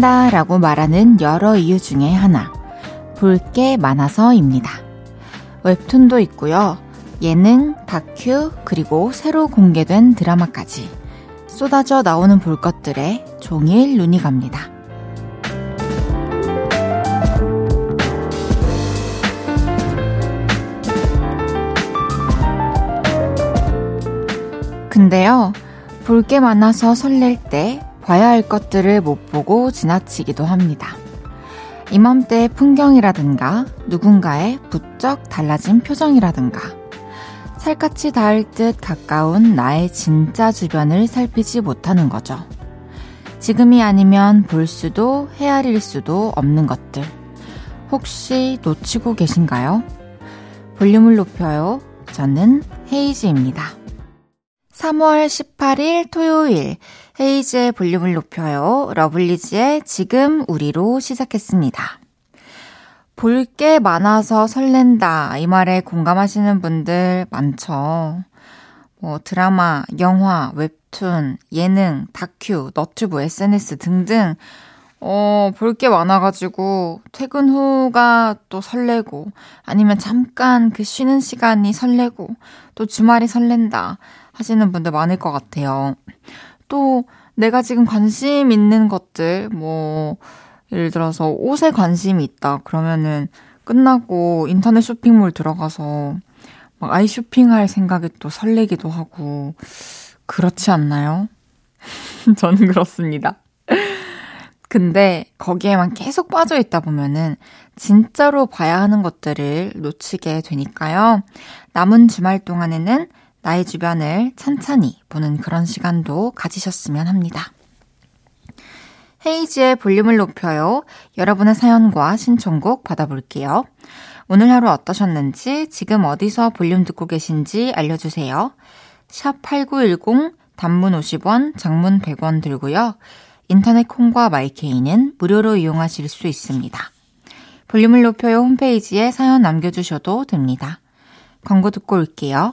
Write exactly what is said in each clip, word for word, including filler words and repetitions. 사랑한다 라고 말하는 여러 이유 중에 하나, 볼 게 많아서입니다. 웹툰도 있고요. 예능, 다큐, 그리고 새로 공개된 드라마까지 쏟아져 나오는 볼 것들에 종일 눈이 갑니다. 근데요, 볼 게 많아서 설렐 때 봐야 할 것들을 못 보고 지나치기도 합니다. 이맘때의 풍경이라든가 누군가의 부쩍 달라진 표정이라든가 살갗이 닿을 듯 가까운 나의 진짜 주변을 살피지 못하는 거죠. 지금이 아니면 볼 수도 헤아릴 수도 없는 것들 혹시 놓치고 계신가요? 볼륨을 높여요. 저는 헤이즈입니다. 삼월 십팔일 토요일 헤이즈의 볼륨을 높여요. 러블리즈의 지금 우리로 시작했습니다. 볼 게 많아서 설렌다 이 말에 공감하시는 분들 많죠. 뭐 드라마, 영화, 웹툰, 예능, 다큐, 너튜브, 에스엔에스 등등 어, 볼 게 많아가지고 퇴근 후가 또 설레고 아니면 잠깐 그 쉬는 시간이 설레고 또 주말이 설렌다 하시는 분들 많을 것 같아요. 또 내가 지금 관심 있는 것들 뭐 예를 들어서 옷에 관심이 있다 그러면은 끝나고 인터넷 쇼핑몰 들어가서 막 아이 쇼핑할 생각이 또 설레기도 하고 그렇지 않나요? 저는 그렇습니다. 근데 거기에만 계속 빠져 있다 보면은 진짜로 봐야 하는 것들을 놓치게 되니까요. 남은 주말 동안에는 나의 주변을 찬찬히 보는 그런 시간도 가지셨으면 합니다. 헤이지의 볼륨을 높여요. 여러분의 사연과 신청곡 받아볼게요. 오늘 하루 어떠셨는지 지금 어디서 볼륨 듣고 계신지 알려주세요. 샵 팔구일공 단문 오십 원 장문 백 원 들고요. 인터넷 콩과 마이케이는 무료로 이용하실 수 있습니다. 볼륨을 높여요 홈페이지에 사연 남겨주셔도 됩니다. 광고 듣고 올게요.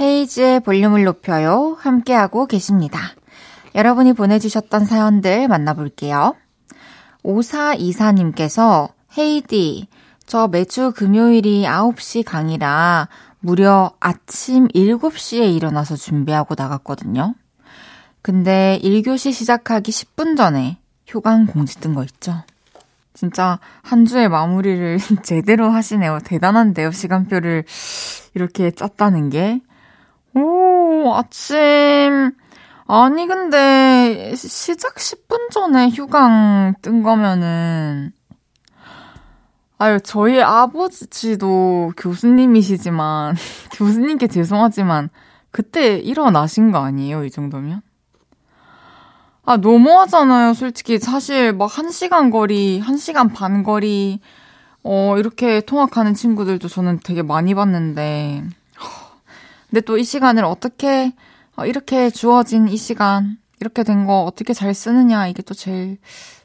헤이즈의 볼륨을 높여요. 함께하고 계십니다. 여러분이 보내주셨던 사연들 만나볼게요. 오사이사님께서 헤이디, 저 매주 금요일이 아홉 시 강의라 무려 아침 일곱 시에 일어나서 준비하고 나갔거든요. 근데 일 교시 시작하기 십 분 전에 휴강 공지 뜬 거 있죠? 진짜 한 주의 마무리를 제대로 하시네요. 대단한데요. 시간표를 이렇게 짰다는 게. 오, 아침. 아니, 근데, 시작 십 분 전에 휴강 뜬 거면은, 아유, 저희 아버지도 교수님이시지만, 교수님께 죄송하지만, 그때 일어나신 거 아니에요? 이 정도면? 아, 너무하잖아요. 솔직히, 사실, 막, 한 시간 거리, 한 시간 반 거리, 어, 이렇게 통학하는 친구들도 저는 되게 많이 봤는데, 근데 또 이 시간을 어떻게 이렇게 주어진 이 시간 이렇게 된 거 어떻게 잘 쓰느냐 이게 또 제일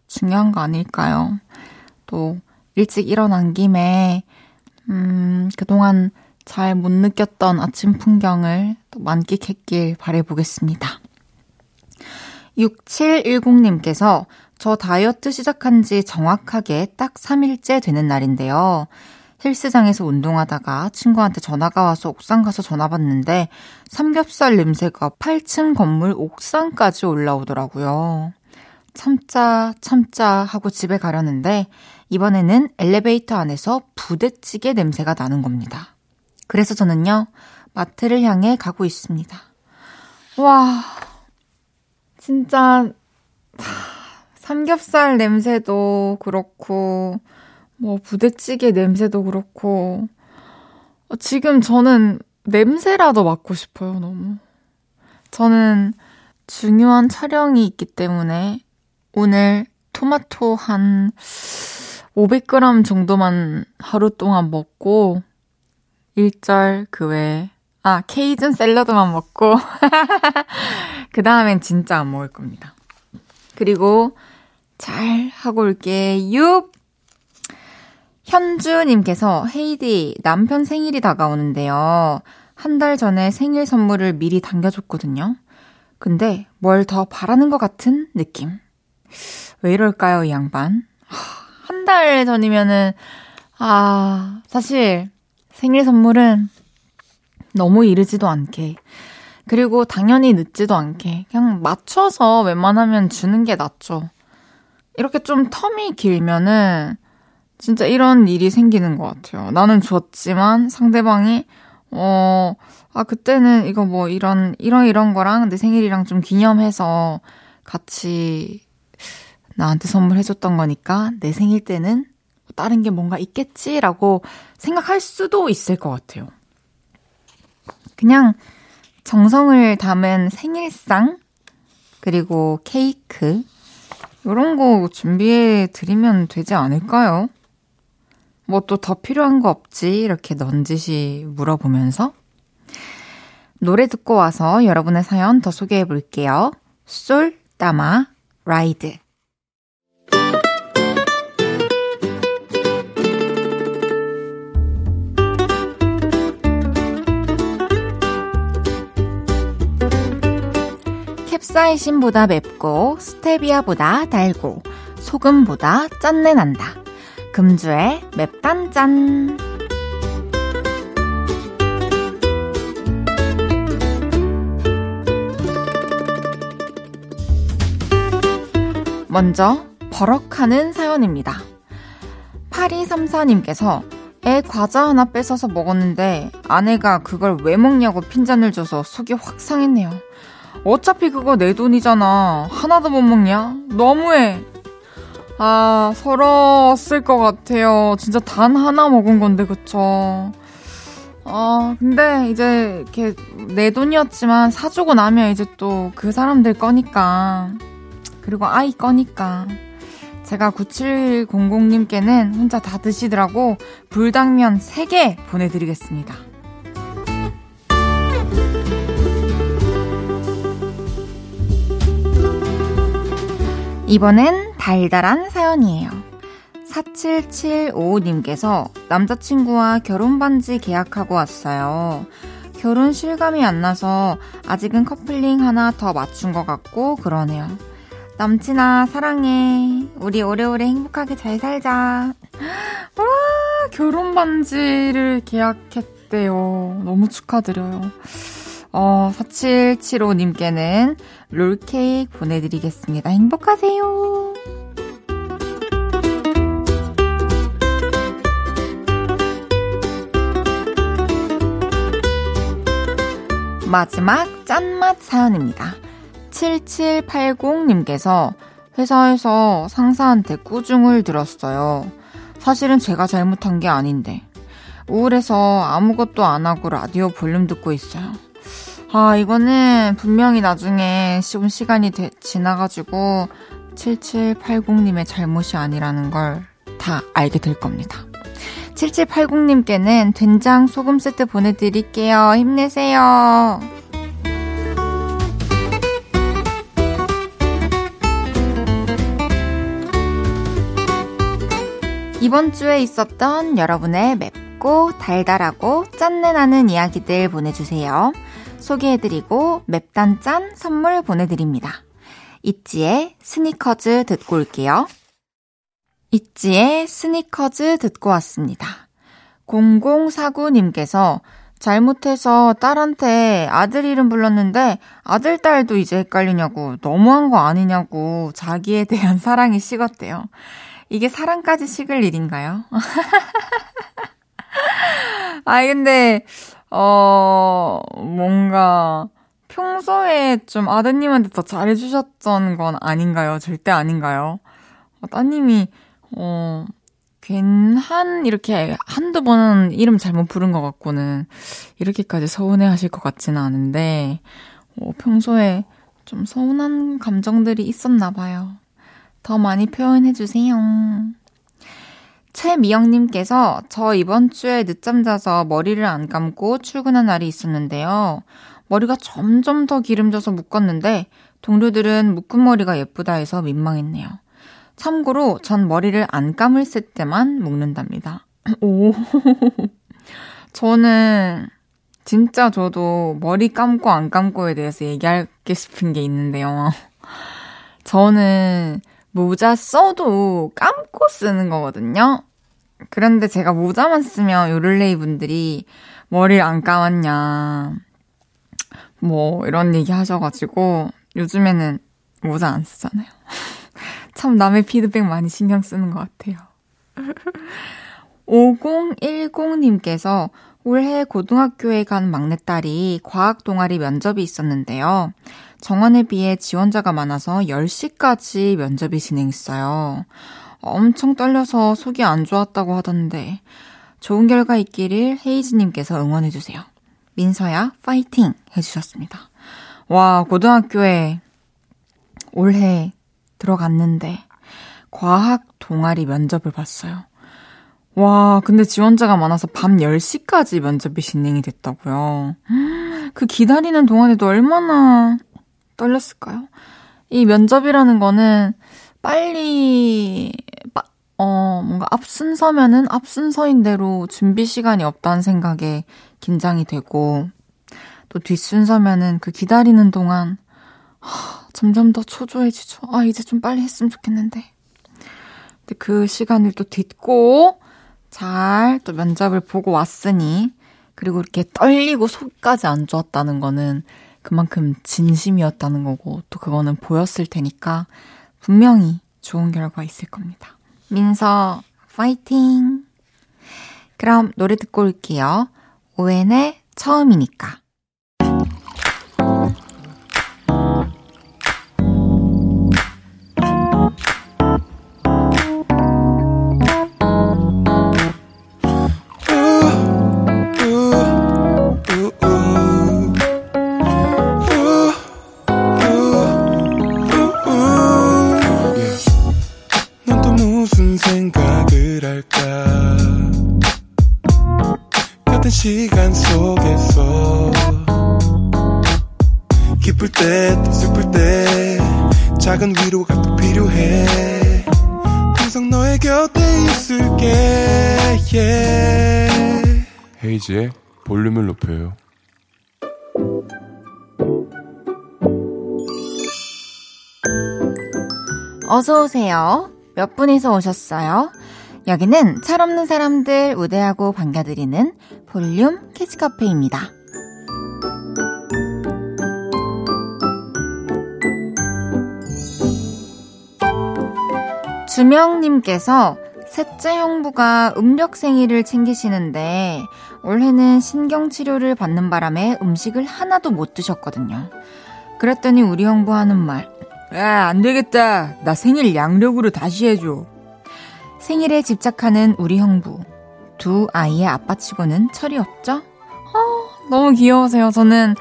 중요한 거 아닐까요? 또 일찍 일어난 김에 음, 그동안 잘 못 느꼈던 아침 풍경을 또 만끽했길 바라보겠습니다. 육칠일공님께서 저 다이어트 시작한 지 정확하게 딱 삼 일째 되는 날인데요. 헬스장에서 운동하다가 친구한테 전화가 와서 옥상 가서 전화 받는데 삼겹살 냄새가 팔 층 건물 옥상까지 올라오더라고요. 참자 참자 하고 집에 가려는데 이번에는 엘리베이터 안에서 부대찌개 냄새가 나는 겁니다. 그래서 저는요. 마트를 향해 가고 있습니다. 와 진짜 삼겹살 냄새도 그렇고 뭐 부대찌개 냄새도 그렇고 지금 저는 냄새라도 맡고 싶어요. 너무 저는 중요한 촬영이 있기 때문에 오늘 토마토 한 오백 그램 정도만 하루 동안 먹고, 일절 그 외에 아, 케이준 샐러드만 먹고 그 다음엔 진짜 안 먹을 겁니다. 그리고 잘 하고 올게요. 현주님께서 헤이디, 남편 생일이 다가오는데요. 한 달 전에 생일 선물을 미리 당겨줬거든요. 근데 뭘 더 바라는 것 같은 느낌. 왜 이럴까요, 이 양반? 한 달 전이면은 아, 사실 생일 선물은 너무 이르지도 않게, 그리고 당연히 늦지도 않게 그냥 맞춰서 웬만하면 주는 게 낫죠. 이렇게 좀 텀이 길면은 진짜 이런 일이 생기는 것 같아요. 나는 줬지만 상대방이 어, 아 그때는 이거 뭐 이런 이런 이런 거랑 내 생일이랑 좀 기념해서 같이 나한테 선물해줬던 거니까 내 생일 때는 다른 게 뭔가 있겠지라고 생각할 수도 있을 것 같아요. 그냥 정성을 담은 생일상, 그리고 케이크 이런 거 준비해 드리면 되지 않을까요? 뭐 또 더 필요한 거 없지? 이렇게 넌지시 물어보면서 노래 듣고 와서 여러분의 사연 더 소개해 볼게요. 솔 따마 라이드. 캡사이신보다 맵고 스테비아보다 달고 소금보다 짠내 난다. 금주의 맵단짠. 먼저 버럭하는 사연입니다. 팔이삼사님께서 애 과자 하나 뺏어서 먹었는데 아내가 그걸 왜 먹냐고 핀잔을 줘서 속이 확 상했네요. 어차피 그거 내 돈이잖아. 하나도 못 먹냐? 너무해. 아, 서러웠을 것 같아요. 진짜 단 하나 먹은 건데, 그쵸? 아, 근데 이제 이렇게 내 돈이었지만 사주고 나면 이제 또 그 사람들 거니까, 그리고 아이 거니까. 제가 구칠공공님께는 혼자 다 드시더라고 불당면 세 개 보내드리겠습니다. 이번엔 달달한 사연이에요. 사칠칠오오님께서 남자친구와 결혼반지 계약하고 왔어요. 결혼 실감이 안 나서 아직은 커플링 하나 더 맞춘 것 같고 그러네요. 남친아 사랑해. 우리 오래오래 행복하게 잘 살자. 와, 결혼반지를 계약했대요. 너무 축하드려요. 어, 사칠칠오님께는 롤케이크 보내드리겠습니다. 행복하세요. 마지막 짠맛 사연입니다. 칠칠팔공님께서 회사에서 상사한테 꾸중을 들었어요. 사실은 제가 잘못한 게 아닌데 우울해서 아무것도 안 하고 라디오 볼륨 듣고 있어요. 아, 이거는 분명히 나중에 좀 시간이 되, 지나가지고 칠칠팔공님의 잘못이 아니라는 걸 다 알게 될 겁니다. 칠칠팔공님께는 된장 소금 세트 보내드릴게요. 힘내세요. 이번 주에 있었던 여러분의 맵고 달달하고 짠내나는 이야기들 보내주세요. 소개해드리고 맵단짠 선물 보내드립니다. 있지의 스니커즈 듣고 올게요. 있지의 스니커즈 듣고 왔습니다. 공공사구님께서 잘못해서 딸한테 아들 이름 불렀는데 아들 딸도 이제 헷갈리냐고, 너무한 거 아니냐고 자기에 대한 사랑이 식었대요. 이게 사랑까지 식을 일인가요? 아니 근데 어, 뭔가 평소에 좀 아드님한테 더 잘해주셨던 건 아닌가요? 절대 아닌가요? 어, 따님이 어, 괜한 이렇게 한두 번 이름 잘못 부른 것 같고는 이렇게까지 서운해하실 것 같지는 않은데 어, 평소에 좀 서운한 감정들이 있었나 봐요. 더 많이 표현해주세요. 최미영님께서 저 이번 주에 늦잠 자서 머리를 안 감고 출근한 날이 있었는데요. 머리가 점점 더 기름져서 묶었는데 동료들은 묶은 머리가 예쁘다 해서 민망했네요. 참고로 전 머리를 안 감을 때만 묶는답니다. 오, 저는 진짜 저도 머리 감고 안 감고에 대해서 얘기하고 싶은 게 있는데요. 저는 모자 써도 감고 쓰는 거거든요. 그런데 제가 모자만 쓰면 요를레이 분들이 머리를 안 감았냐 뭐 이런 얘기 하셔가지고 요즘에는 모자 안 쓰잖아요. 참 남의 피드백 많이 신경 쓰는 것 같아요. 오공일공님께서 올해 고등학교에 간 막내딸이 과학 동아리 면접이 있었는데요. 정원에 비해 지원자가 많아서 열 시까지 면접이 진행했어요. 엄청 떨려서 속이 안 좋았다고 하던데 좋은 결과 있기를 헤이즈님께서 응원해주세요. 민서야 파이팅 해주셨습니다. 와, 고등학교에 올해 들어갔는데 과학 동아리 면접을 봤어요. 와, 근데 지원자가 많아서 밤 열 시까지 면접이 진행이 됐다고요. 그 기다리는 동안에도 얼마나 떨렸을까요? 이 면접이라는 거는 빨리 빠, 어, 뭔가 앞순서면은 앞순서인 대로 준비 시간이 없다는 생각에 긴장이 되고 또 뒷순서면은 그 기다리는 동안 하, 점점 더 초조해지죠. 아, 이제 좀 빨리 했으면 좋겠는데. 근데 그 시간을 또 딛고 잘 또 면접을 보고 왔으니, 그리고 이렇게 떨리고 속까지 안 좋았다는 거는 그만큼 진심이었다는 거고 또 그거는 보였을 테니까 분명히 좋은 결과 있을 겁니다. 민서 파이팅! 그럼 노래 듣고 올게요. 오엔의 처음이니까. 헤이즈의 볼륨을 높여요. 어서 오세요. 몇 분에서 오셨어요? 여기는 철없는 사람들 우대하고 반겨드리는 볼륨 키즈카페입니다. 주명님께서 셋째 형부가 음력생일을 챙기시는데 올해는 신경치료를 받는 바람에 음식을 하나도 못 드셨거든요. 그랬더니 우리 형부 하는 말, 야, 안 되겠다. 나 생일 양력으로 다시 해줘. 생일에 집착하는 우리 형부. 두 아이의 아빠치고는 철이 없죠? 어, 너무 귀여우세요. 저는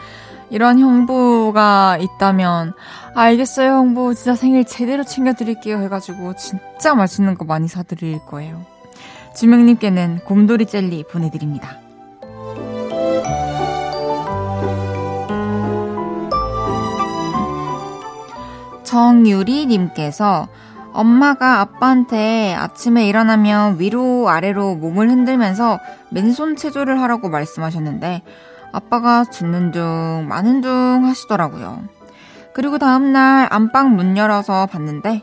이런 형부가 있다면 알겠어요 형부 진짜 생일 제대로 챙겨드릴게요 해가지고 진짜 맛있는 거 많이 사드릴 거예요. 주명님께는 곰돌이 젤리 보내드립니다. 정유리님께서 엄마가 아빠한테 아침에 일어나면 위로 아래로 몸을 흔들면서 맨손 체조를 하라고 말씀하셨는데 아빠가 듣는 둥 마는 둥 하시더라고요. 그리고 다음날 안방 문 열어서 봤는데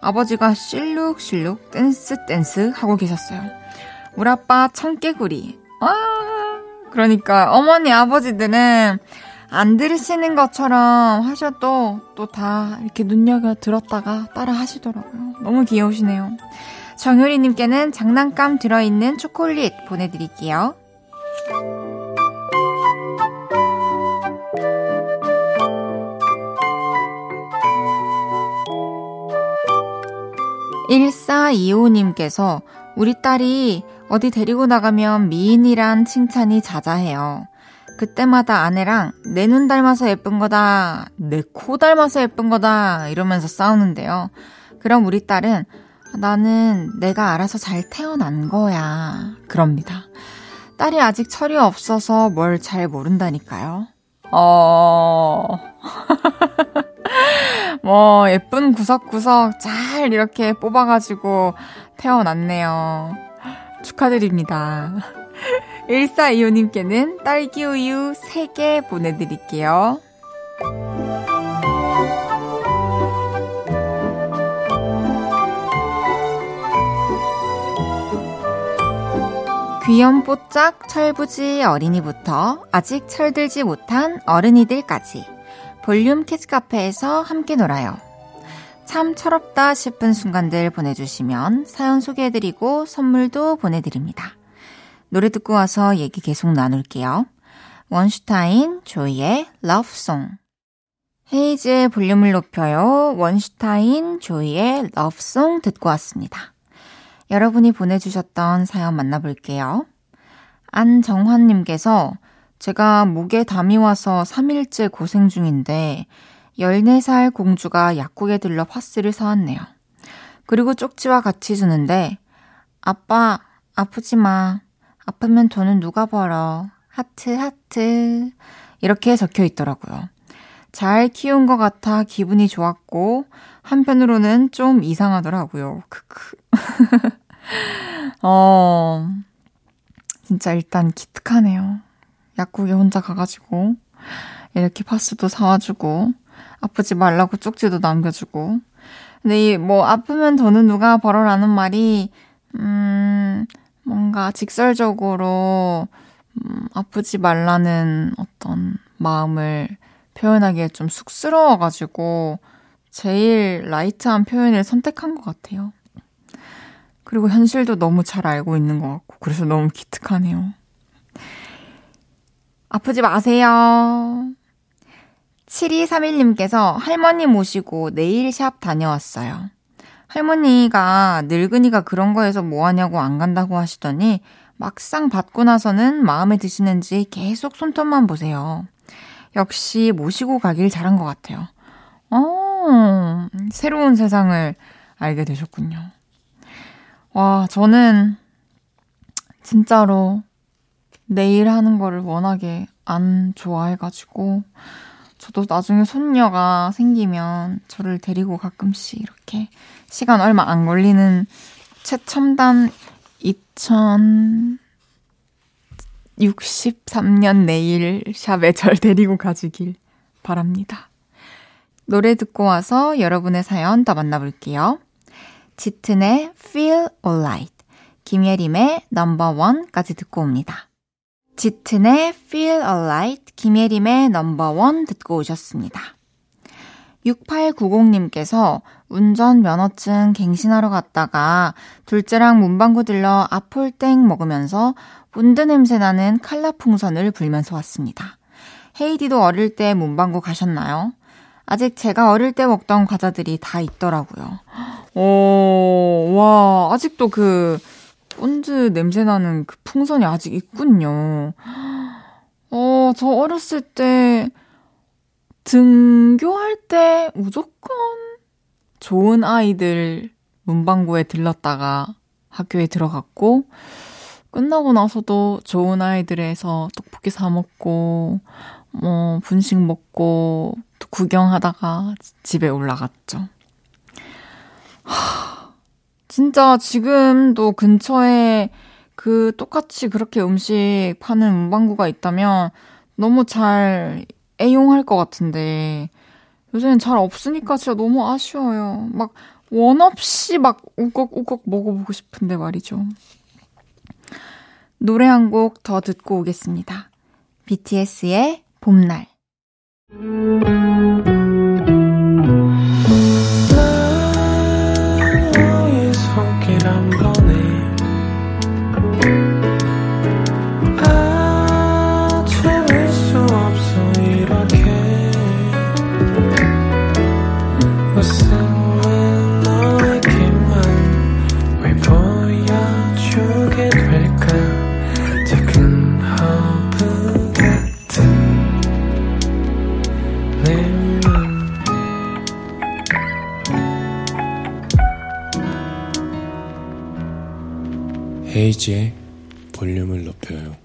아버지가 실룩실룩 댄스 댄스 하고 계셨어요. 우리 아빠 청개구리. 아, 그러니까 어머니 아버지들은 안 들으시는 것처럼 하셔도 또 다 이렇게 눈여겨 들었다가 따라 하시더라고요. 너무 귀여우시네요. 정효리님께는 장난감 들어있는 초콜릿 보내드릴게요. 일사이오님께서 우리 딸이 어디 데리고 나가면 미인이란 칭찬이 자자해요. 그때마다 아내랑 내 눈 닮아서 예쁜 거다, 내 코 닮아서 예쁜 거다 이러면서 싸우는데요. 그럼 우리 딸은 나는 내가 알아서 잘 태어난 거야 그럽니다. 딸이 아직 철이 없어서 뭘 잘 모른다니까요. 어... 뭐 예쁜 구석구석 잘 이렇게 뽑아가지고 태어났네요. 축하드립니다. 일사이오님께는 딸기 우유 세 개 보내드릴게요. 귀염뽀짝 철부지 어린이부터 아직 철들지 못한 어른이들까지 볼륨 키즈카페에서 함께 놀아요. 참 철없다 싶은 순간들 보내주시면 사연 소개해드리고 선물도 보내드립니다. 노래 듣고 와서 얘기 계속 나눌게요. 원슈타인 조이의 러브송. 헤이즈의 볼륨을 높여요. 원슈타인 조이의 러브송 듣고 왔습니다. 여러분이 보내주셨던 사연 만나볼게요. 안정환님께서 제가 목에 담이 와서 삼 일째 고생 중인데 열네 살 공주가 약국에 들러 파스를 사왔네요. 그리고 쪽지와 같이 주는데 아빠 아프지 마. 아프면 돈은 누가 벌어. 하트 하트 이렇게 적혀 있더라고요. 잘 키운 것 같아 기분이 좋았고 한편으로는 좀 이상하더라고요. 크크. 어, 진짜 일단 기특하네요. 약국에 혼자 가가지고 이렇게 파스도 사와주고 아프지 말라고 쪽지도 남겨주고. 근데 이 뭐 아프면 돈은 누가 벌어라는 말이 음 뭔가 직설적으로 음, 아프지 말라는 어떤 마음을 표현하기에 좀 쑥스러워가지고 제일 라이트한 표현을 선택한 것 같아요. 그리고 현실도 너무 잘 알고 있는 것 같고 그래서 너무 기특하네요. 아프지 마세요. 칠이삼일님께서 할머니 모시고 네일샵 다녀왔어요. 할머니가 늙은이가 그런 거에서 뭐하냐고 안 간다고 하시더니 막상 받고 나서는 마음에 드시는지 계속 손톱만 보세요. 역시 모시고 가길 잘한 것 같아요. 어, 새로운 세상을 알게 되셨군요. 와, 저는 진짜로 네일 하는 거를 워낙에 안 좋아해가지고 저도 나중에 손녀가 생기면 저를 데리고 가끔씩 이렇게 시간 얼마 안 걸리는 최첨단 이천육십삼 년 네일샵에 절 데리고 가주길 바랍니다. 노래 듣고 와서 여러분의 사연 더 만나볼게요. 짙은의 Feel Alright, 김예림의 넘버원까지 듣고 옵니다. 짙은의 Feel Alright, 김예림의 넘버원 듣고 오셨습니다. 육팔구공님께서 운전면허증 갱신하러 갔다가 둘째랑 문방구 들러 아폴땡 먹으면서 본드 냄새 나는 칼라풍선을 불면서 왔습니다. 헤이디도 어릴 때 문방구 가셨나요? 아직 제가 어릴 때 먹던 과자들이 다 있더라고요. 오, 와, 아직도 그 본드 냄새 나는 그 풍선이 아직 있군요. 어, 저 어렸을 때 등교할 때 무조건 좋은 아이들 문방구에 들렀다가 학교에 들어갔고 끝나고 나서도 좋은 아이들에서 떡볶이 사 먹고 뭐 분식 먹고 또 구경하다가 집에 올라갔죠. 하, 진짜 지금도 근처에 그 똑같이 그렇게 음식 파는 문방구가 있다면 너무 잘 애용할 것 같은데 요새는 잘 없으니까 진짜 너무 아쉬워요. 막 원 없이 막 우걱우걱 먹어보고 싶은데 말이죠. 노래 한 곡 더 듣고 오겠습니다. 비티에스의 봄날. 내 헤이즈의 볼륨을 높여요.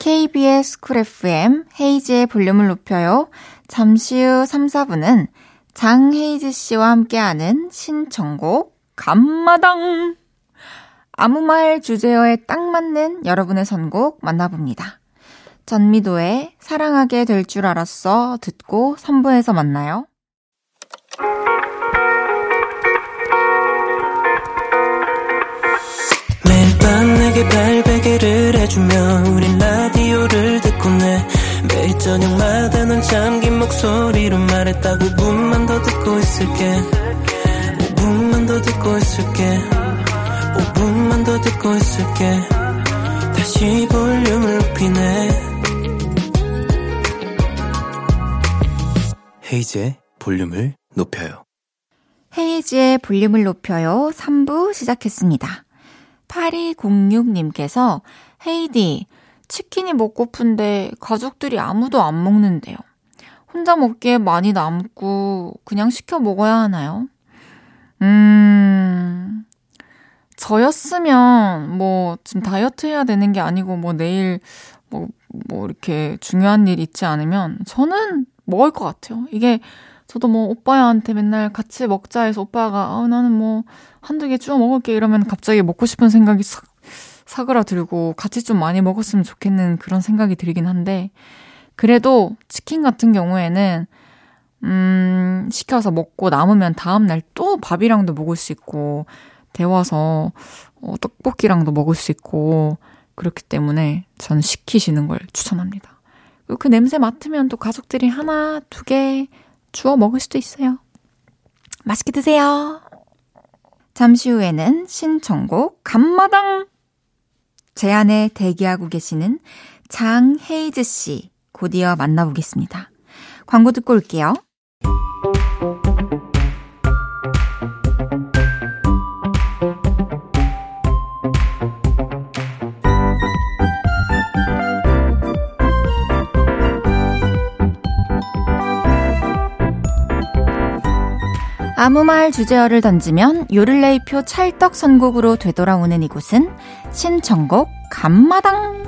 케이비에스 쿨 에프엠 헤이즈의 볼륨을 높여요. 잠시 후 삼, 사 부는 장헤이즈 씨와 함께하는 신청곡 감마당! 아무 말 주제어에 딱 맞는 여러분의 선곡 만나봅니다. 전미도의 사랑하게 될 줄 알았어 듣고 삼 부에서 만나요. 매일 밤 내게 발베개를 해주며 우린 라디오를 듣고 내 매일 저녁마다 넌 잠긴 목소리로 말했다. 오 분만 더 듣고 있을게. 오 분만 더 듣고 있을게. 오 분만 더 듣고 있을게. 다시 볼륨을 높이네. 헤이즈의 볼륨을 높여요. 헤이즈의 볼륨을 높여요. 삼 부 시작했습니다. 팔이공육 님께서 헤이디, 치킨이 먹고픈데 가족들이 아무도 안 먹는데요. 혼자 먹기에 많이 남고 그냥 시켜 먹어야 하나요? 음... 저였으면 뭐 지금 다이어트 해야 되는 게 아니고 뭐 내일 뭐, 뭐 이렇게 중요한 일 있지 않으면 저는 먹을 것 같아요. 이게 저도 뭐 오빠한테 맨날 같이 먹자 해서 오빠가 아, 나는 뭐 한두 개 주워 먹을게 이러면 갑자기 먹고 싶은 생각이 싹 사그라들고 같이 좀 많이 먹었으면 좋겠는 그런 생각이 들긴 한데 그래도 치킨 같은 경우에는 음, 시켜서 먹고 남으면 다음날 또 밥이랑도 먹을 수 있고 데워서 어, 떡볶이랑도 먹을 수 있고 그렇기 때문에 전 시키시는 걸 추천합니다. 그 냄새 맡으면 또 가족들이 하나, 두 개 주워 먹을 수도 있어요. 맛있게 드세요. 잠시 후에는 신청곡 감마당! 제 안에 대기하고 계시는 장헤이즈 씨 곧이어 만나보겠습니다. 광고 듣고 올게요. 아무 말 주제어를 던지면 요를레이표 찰떡 선곡으로 되돌아오는 이곳은 신청곡 감마당.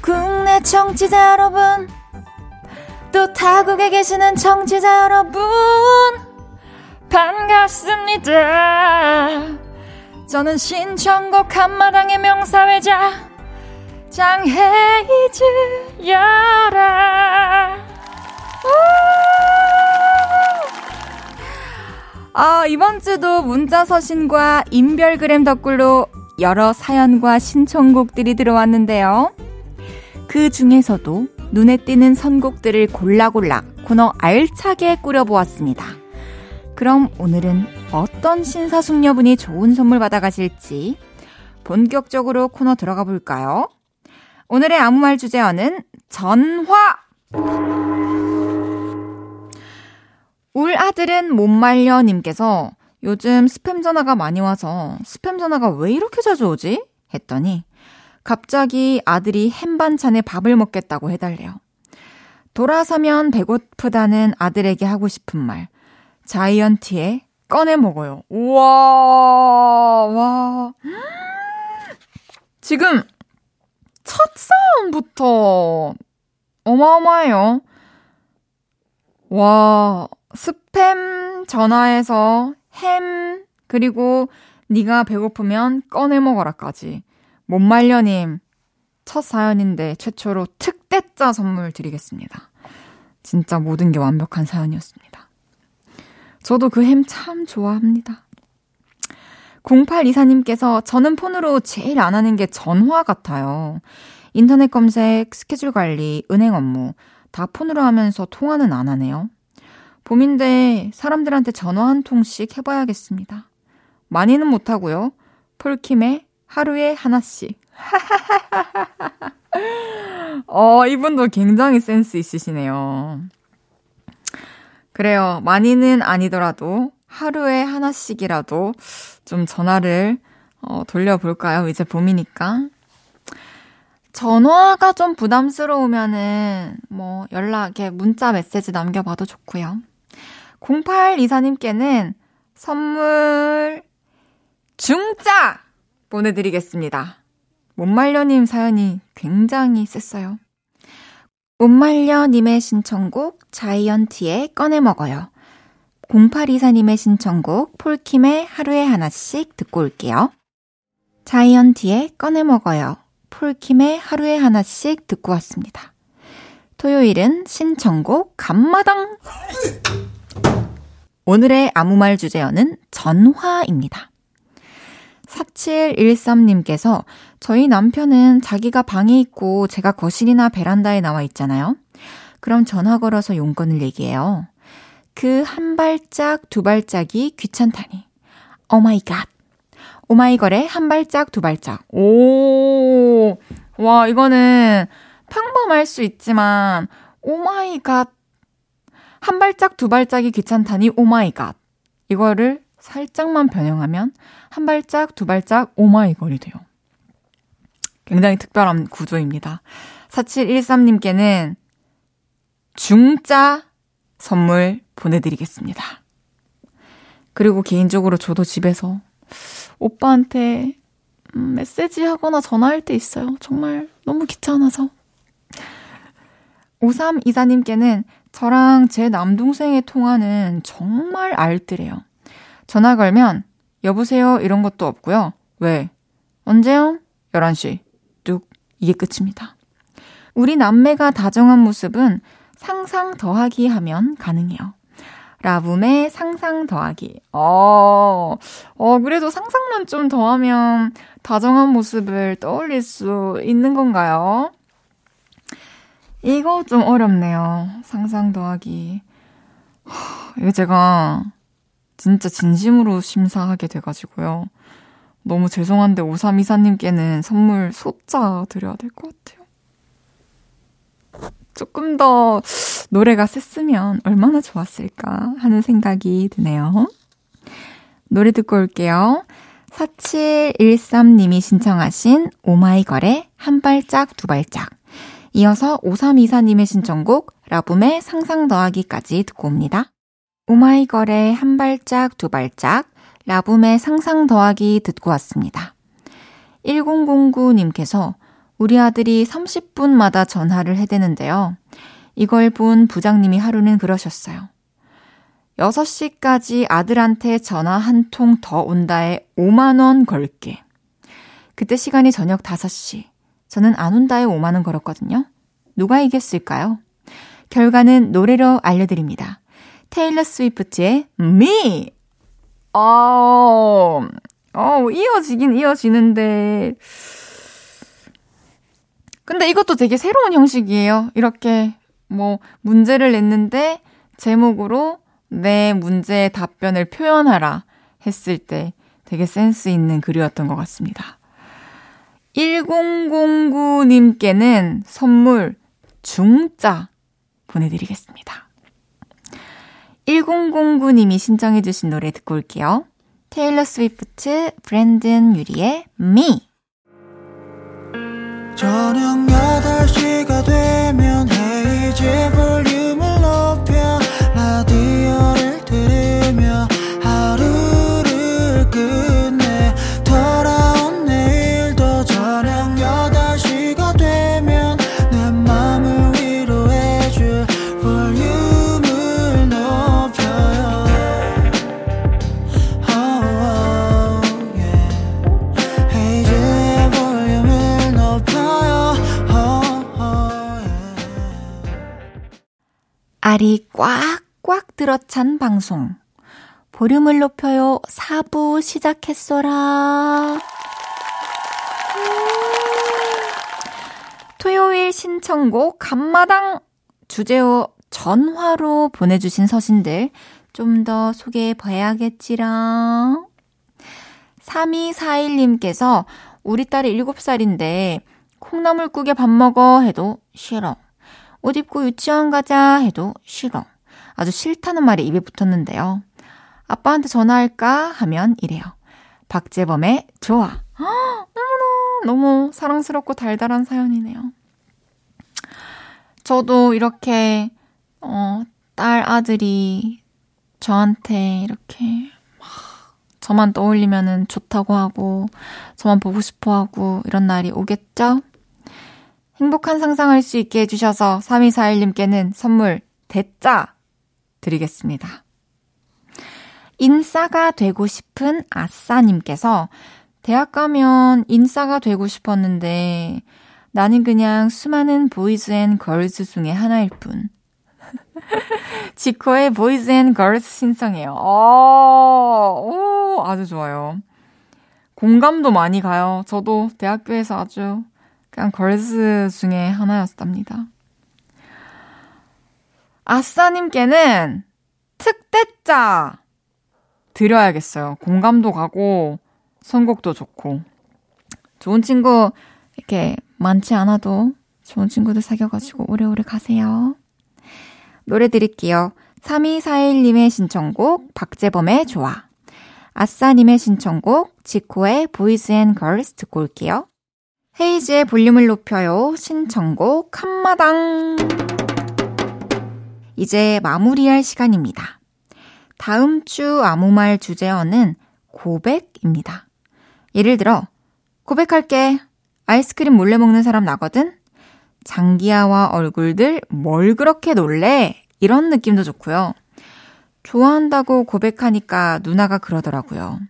국내 청취자 여러분, 또 타국에 계시는 청취자 여러분 반갑습니다. 저는 신청곡 한마당의 명사회자 장헤이즈여라. 어, 이번 주도 문자 서신과 인별그램 덧글로 여러 사연과 신청곡들이 들어왔는데요. 그 중에서도 눈에 띄는 선곡들을 골라골라 코너 알차게 꾸려보았습니다. 그럼 오늘은 어떤 신사숙녀분이 좋은 선물 받아가실지 본격적으로 코너 들어가 볼까요? 오늘의 아무 말 주제어는 전화! 울 아들은 못 말려 님께서 요즘 스팸 전화가 많이 와서 스팸 전화가 왜 이렇게 자주 오지? 했더니 갑자기 아들이 햄반찬에 밥을 먹겠다고 해달래요. 돌아서면 배고프다는 아들에게 하고 싶은 말 자이언티의 꺼내 먹어요. 우와, 와. 지금 첫 사연부터 어마어마해요. 와, 스팸 전화에서 햄, 그리고 네가 배고프면 꺼내 먹어라까지. 못말려님, 첫 사연인데 최초로 특대짜 선물 드리겠습니다. 진짜 모든 게 완벽한 사연이었습니다. 저도 그 햄 참 좋아합니다. 공팔이사 님께서 저는 폰으로 제일 안 하는 게 전화 같아요. 인터넷 검색, 스케줄 관리, 은행 업무 다 폰으로 하면서 통화는 안 하네요. 봄인데 사람들한테 전화 한 통씩 해봐야겠습니다. 많이는 못하고요. 폴킴에 하루에 하나씩. 어, 이분도 굉장히 센스 있으시네요. 그래요. 많이는 아니더라도 하루에 하나씩이라도 좀 전화를 어, 돌려볼까요? 이제 봄이니까. 전화가 좀 부담스러우면은 뭐 연락에 문자 메시지 남겨봐도 좋고요. 공팔이사님께는 선물 중짜 보내드리겠습니다. 못말려님 사연이 굉장히 셌어요. 못말려님의 신청곡 자이언티의 꺼내먹어요. 공팔이사님의 신청곡 폴킴의 하루에 하나씩 듣고 올게요. 자이언티의 꺼내먹어요. 폴킴의 하루에 하나씩 듣고 왔습니다. 토요일은 신청곡 간마당! 오늘의 아무 말 주제어는 전화입니다. 사칠일삼님께서 저희 남편은 자기가 방에 있고 제가 거실이나 베란다에 나와 있잖아요. 그럼 전화 걸어서 용건을 얘기해요. 그 한 발짝 두 발짝이 귀찮다니. 오마이갓. 오마이걸의 한 발짝 두 발짝. 오, 와, 이거는 평범할 수 있지만 오마이갓. 한 발짝 두 발짝이 귀찮다니 오마이갓. 이거를 살짝만 변형하면 한 발짝 두 발짝 오마이걸이 돼요. 굉장히 특별한 구조입니다. 사칠일삼님께는 중짜 선물 보내드리겠습니다. 그리고 개인적으로 저도 집에서 오빠한테 메시지 하거나 전화할 때 있어요. 정말 너무 귀찮아서. 오삼이사님께는 저랑 제 남동생의 통화는 정말 알뜰해요. 전화 걸면 여보세요 이런 것도 없고요. 왜? 언제요? 열한 시. 뚝. 이게 끝입니다. 우리 남매가 다정한 모습은 상상 더하기 하면 가능해요. 라붐의 상상 더하기. 어, 어, 그래도 상상만 좀 더하면 다정한 모습을 떠올릴 수 있는 건가요? 이거 좀 어렵네요. 상상 더하기. 이거 제가 진짜 진심으로 심사하게 돼가지고요. 너무 죄송한데 오삼이사님께는 선물 소짜 드려야 될 것 같아요. 조금 더 노래가 셌으면 얼마나 좋았을까 하는 생각이 드네요. 노래 듣고 올게요. 사칠일삼님이 신청하신 오마이걸의 한 발짝 두 발짝. 이어서 오삼이사님의 신청곡 라붐의 상상 더하기까지 듣고 옵니다. 오마이걸의 한 발짝 두 발짝, 라붐의 상상 더하기 듣고 왔습니다. 일공공구님께서 우리 아들이 삼십 분마다 전화를 해대는데요. 이걸 본 부장님이 하루는 그러셨어요. 여섯 시까지 아들한테 전화 한 통 더 온다에 오만 원 걸게. 그때 시간이 저녁 다섯 시. 저는 안 온다에 오만 원 걸었거든요. 누가 이겼을까요? 결과는 노래로 알려드립니다. 테일러 스위프트의 Me! 어, 어, 이어지긴 이어지는데. 근데 이것도 되게 새로운 형식이에요. 이렇게 뭐 문제를 냈는데 제목으로 내 문제의 답변을 표현하라 했을 때 되게 센스 있는 글이었던 것 같습니다. 일공공구님께는 선물 중짜 보내드리겠습니다. 일공공구님이 신청해 주신 노래 듣고 올게요. 테일러 스위프트, 브렌든 유리의 Me. 저녁 여덟 시가 되면 헤이즈 볼륨을 높여 라디오를 들으며 하루를 끝내 돌아온 내일도 저녁 여덟 시가 되면 내 맘을 위로해줄 볼륨을 높여요. oh, yeah. 헤이즈의 볼륨을 높여요. oh, oh, yeah. 알이 꽉 꽉 들어찬 방송 볼륨을 높여요. 사 부 시작했어라. 토요일 신청곡 간마당 주제어 전화로 보내주신 서신들 좀 더 소개해봐야겠지라. 삼이사일님께서 우리 딸이 일곱 살인데 콩나물국에 밥 먹어 해도 싫어. 옷 입고 유치원 가자 해도 싫어. 아주 싫다는 말이 입에 붙었는데요. 아빠한테 전화할까 하면 이래요. 박재범의 좋아. 어머나 너무 사랑스럽고 달달한 사연이네요. 저도 이렇게 어, 딸, 아들이 저한테 이렇게 막 저만 떠올리면은 좋다고 하고 저만 보고 싶어하고 이런 날이 오겠죠? 행복한 상상할 수 있게 해주셔서 삼이사일님께는 선물 대짜 드리겠습니다. 인싸가 되고 싶은 아싸님께서 대학 가면 인싸가 되고 싶었는데 나는 그냥 수많은 보이즈 앤 걸즈 중에 하나일 뿐. 지코의 보이즈 앤 걸즈 신청해요. 오, 오, 아주 좋아요. 공감도 많이 가요. 저도 대학교에서 아주 그냥 걸즈 중에 하나였답니다. 아싸님께는 특대짜 드려야겠어요. 공감도 가고 선곡도 좋고 좋은 친구 이렇게 많지 않아도 좋은 친구들 사귀어가지고 오래오래 가세요. 노래 드릴게요. 삼이사일님의 신청곡 박재범의 좋아, 아싸님의 신청곡 지코의 보이즈 앤 걸스 듣고 올게요. 헤이즈의 볼륨을 높여요 신청곡 한마당. 이제 마무리할 시간입니다. 다음 주 아무 말 주제어는 고백입니다. 예를 들어 고백할게. 아이스크림 몰래 먹는 사람 나거든. 장기하와 얼굴들 뭘 그렇게 놀래? 이런 느낌도 좋고요. 좋아한다고 고백하니까 누나가 그러더라고요.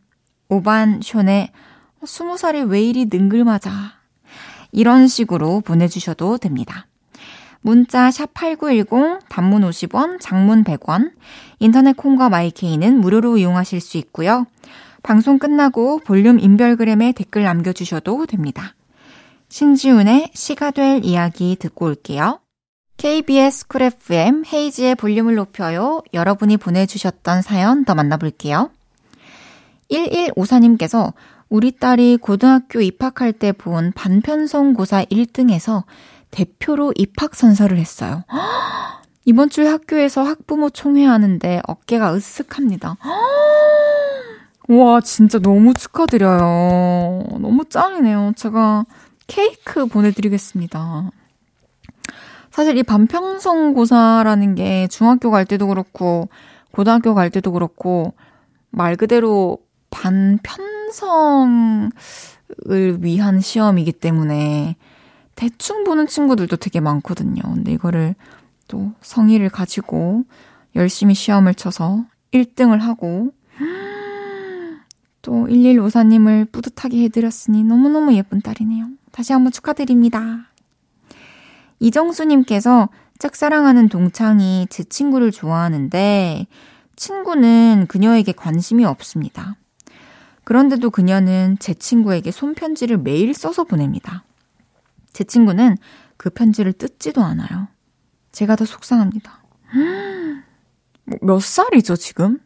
오반 쇼네 스무 살이 왜 이리 능글맞아. 이런 식으로 보내주셔도 됩니다. 문자 샵팔구일공, 단문 오십 원, 장문 백 원, 인터넷 콩과 마이케이는 무료로 이용하실 수 있고요. 방송 끝나고 볼륨 인별그램에 댓글 남겨주셔도 됩니다. 신지훈의 시가 될 이야기 듣고 올게요. 케이비에스 쿨 에프엠 헤이지의 볼륨을 높여요. 여러분이 보내주셨던 사연 더 만나볼게요. 일일오사님께서 우리 딸이 고등학교 입학할 때 본 반편성고사 일 등에서 대표로 입학 선서를 했어요. 허! 이번 주에 학교에서 학부모 총회하는데 어깨가 으쓱합니다. 허! 와, 진짜 너무 축하드려요. 너무 짱이네요. 제가 케이크 보내드리겠습니다. 사실 이 반편성고사라는 게 중학교 갈 때도 그렇고 고등학교 갈 때도 그렇고 말 그대로 반편성을 위한 시험이기 때문에 대충 보는 친구들도 되게 많거든요. 근데 이거를 또 성의를 가지고 열심히 시험을 쳐서 일 등을 하고 또 일일오사님을 뿌듯하게 해드렸으니 너무너무 예쁜 딸이네요. 다시 한번 축하드립니다. 이정수님께서 짝사랑하는 동창이 제 친구를 좋아하는데 친구는 그녀에게 관심이 없습니다. 그런데도 그녀는 제 친구에게 손편지를 매일 써서 보냅니다. 제 친구는 그 편지를 뜯지도 않아요. 제가 더 속상합니다. 몇 살이죠, 지금?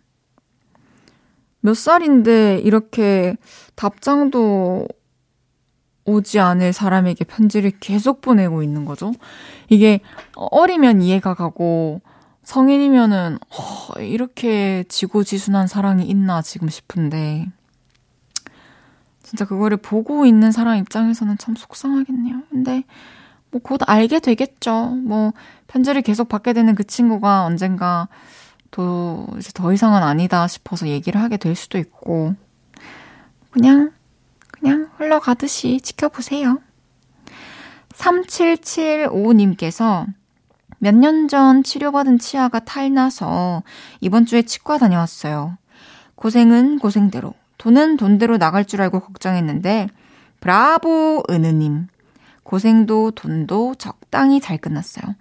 몇 살인데 이렇게 답장도 오지 않을 사람에게 편지를 계속 보내고 있는 거죠? 이게 어리면 이해가 가고 성인이면은 어, 이렇게 지고지순한 사랑이 있나 지금 싶은데 진짜 그거를 보고 있는 사람 입장에서는 참 속상하겠네요. 근데 뭐 곧 알게 되겠죠. 뭐 편지를 계속 받게 되는 그 친구가 언젠가 또 이제 더 이상은 아니다 싶어서 얘기를 하게 될 수도 있고 그냥 그냥 흘러가듯이 지켜보세요. 삼칠칠오님께서 몇 년 전 치료받은 치아가 탈나서 이번 주에 치과 다녀왔어요. 고생은 고생대로 돈은 돈대로 나갈 줄 알고 걱정했는데 브라보 은우님. 고생도 돈도 적당히 잘 끝났어요.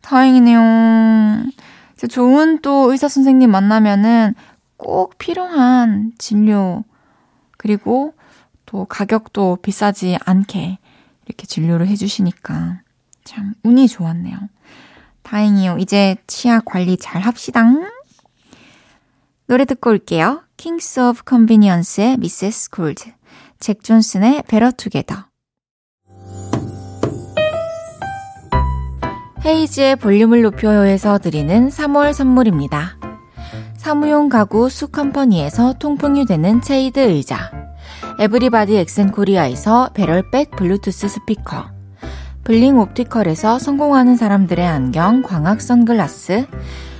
다행이네요. 좋은 또 의사 선생님 만나면은 꼭 필요한 진료 그리고 또 가격도 비싸지 않게 이렇게 진료를 해주시니까 참 운이 좋았네요. 다행이요. 이제 치아 관리 잘 합시다. 노래 듣고 올게요. Kings of Convenience의 미세스 Cold, 잭 존슨의 Better Together. 헤이지의 볼륨을 높여요에서 드리는 삼월 선물입니다. 사무용 가구 수컴퍼니에서 통풍이 되는 체이드 의자, 에브리바디 엑센 코리아에서 배럴백 블루투스 스피커, 블링 옵티컬에서 성공하는 사람들의 안경 광학 선글라스,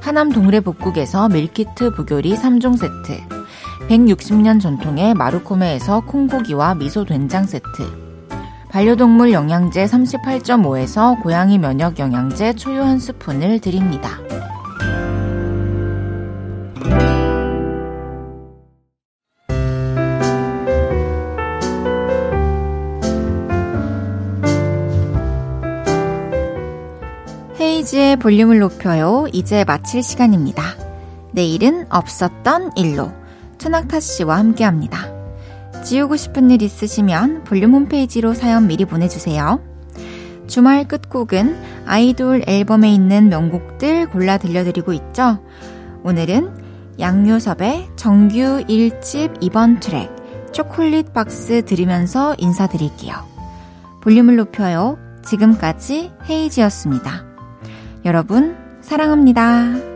하남 동래 북국에서 밀키트 부교리 삼 종 세트, 백육십 년 전통의 마루코메에서 콩고기와 미소 된장 세트, 반려동물 영양제 삼십팔 점 오에서 고양이 면역 영양제 초유 한 스푼을 드립니다. 헤이즈의 볼륨을 높여요. 이제 마칠 시간입니다. 내일은 없었던 일로 천학타 씨와 함께합니다. 지우고 싶은 일 있으시면 볼륨 홈페이지로 사연 미리 보내주세요. 주말 끝곡은 아이돌 앨범에 있는 명곡들 골라 들려드리고 있죠. 오늘은 양요섭의 정규 일 집 이 번 트랙 초콜릿 박스 들으면서 인사드릴게요. 볼륨을 높여요. 지금까지 헤이지였습니다. 여러분 사랑합니다.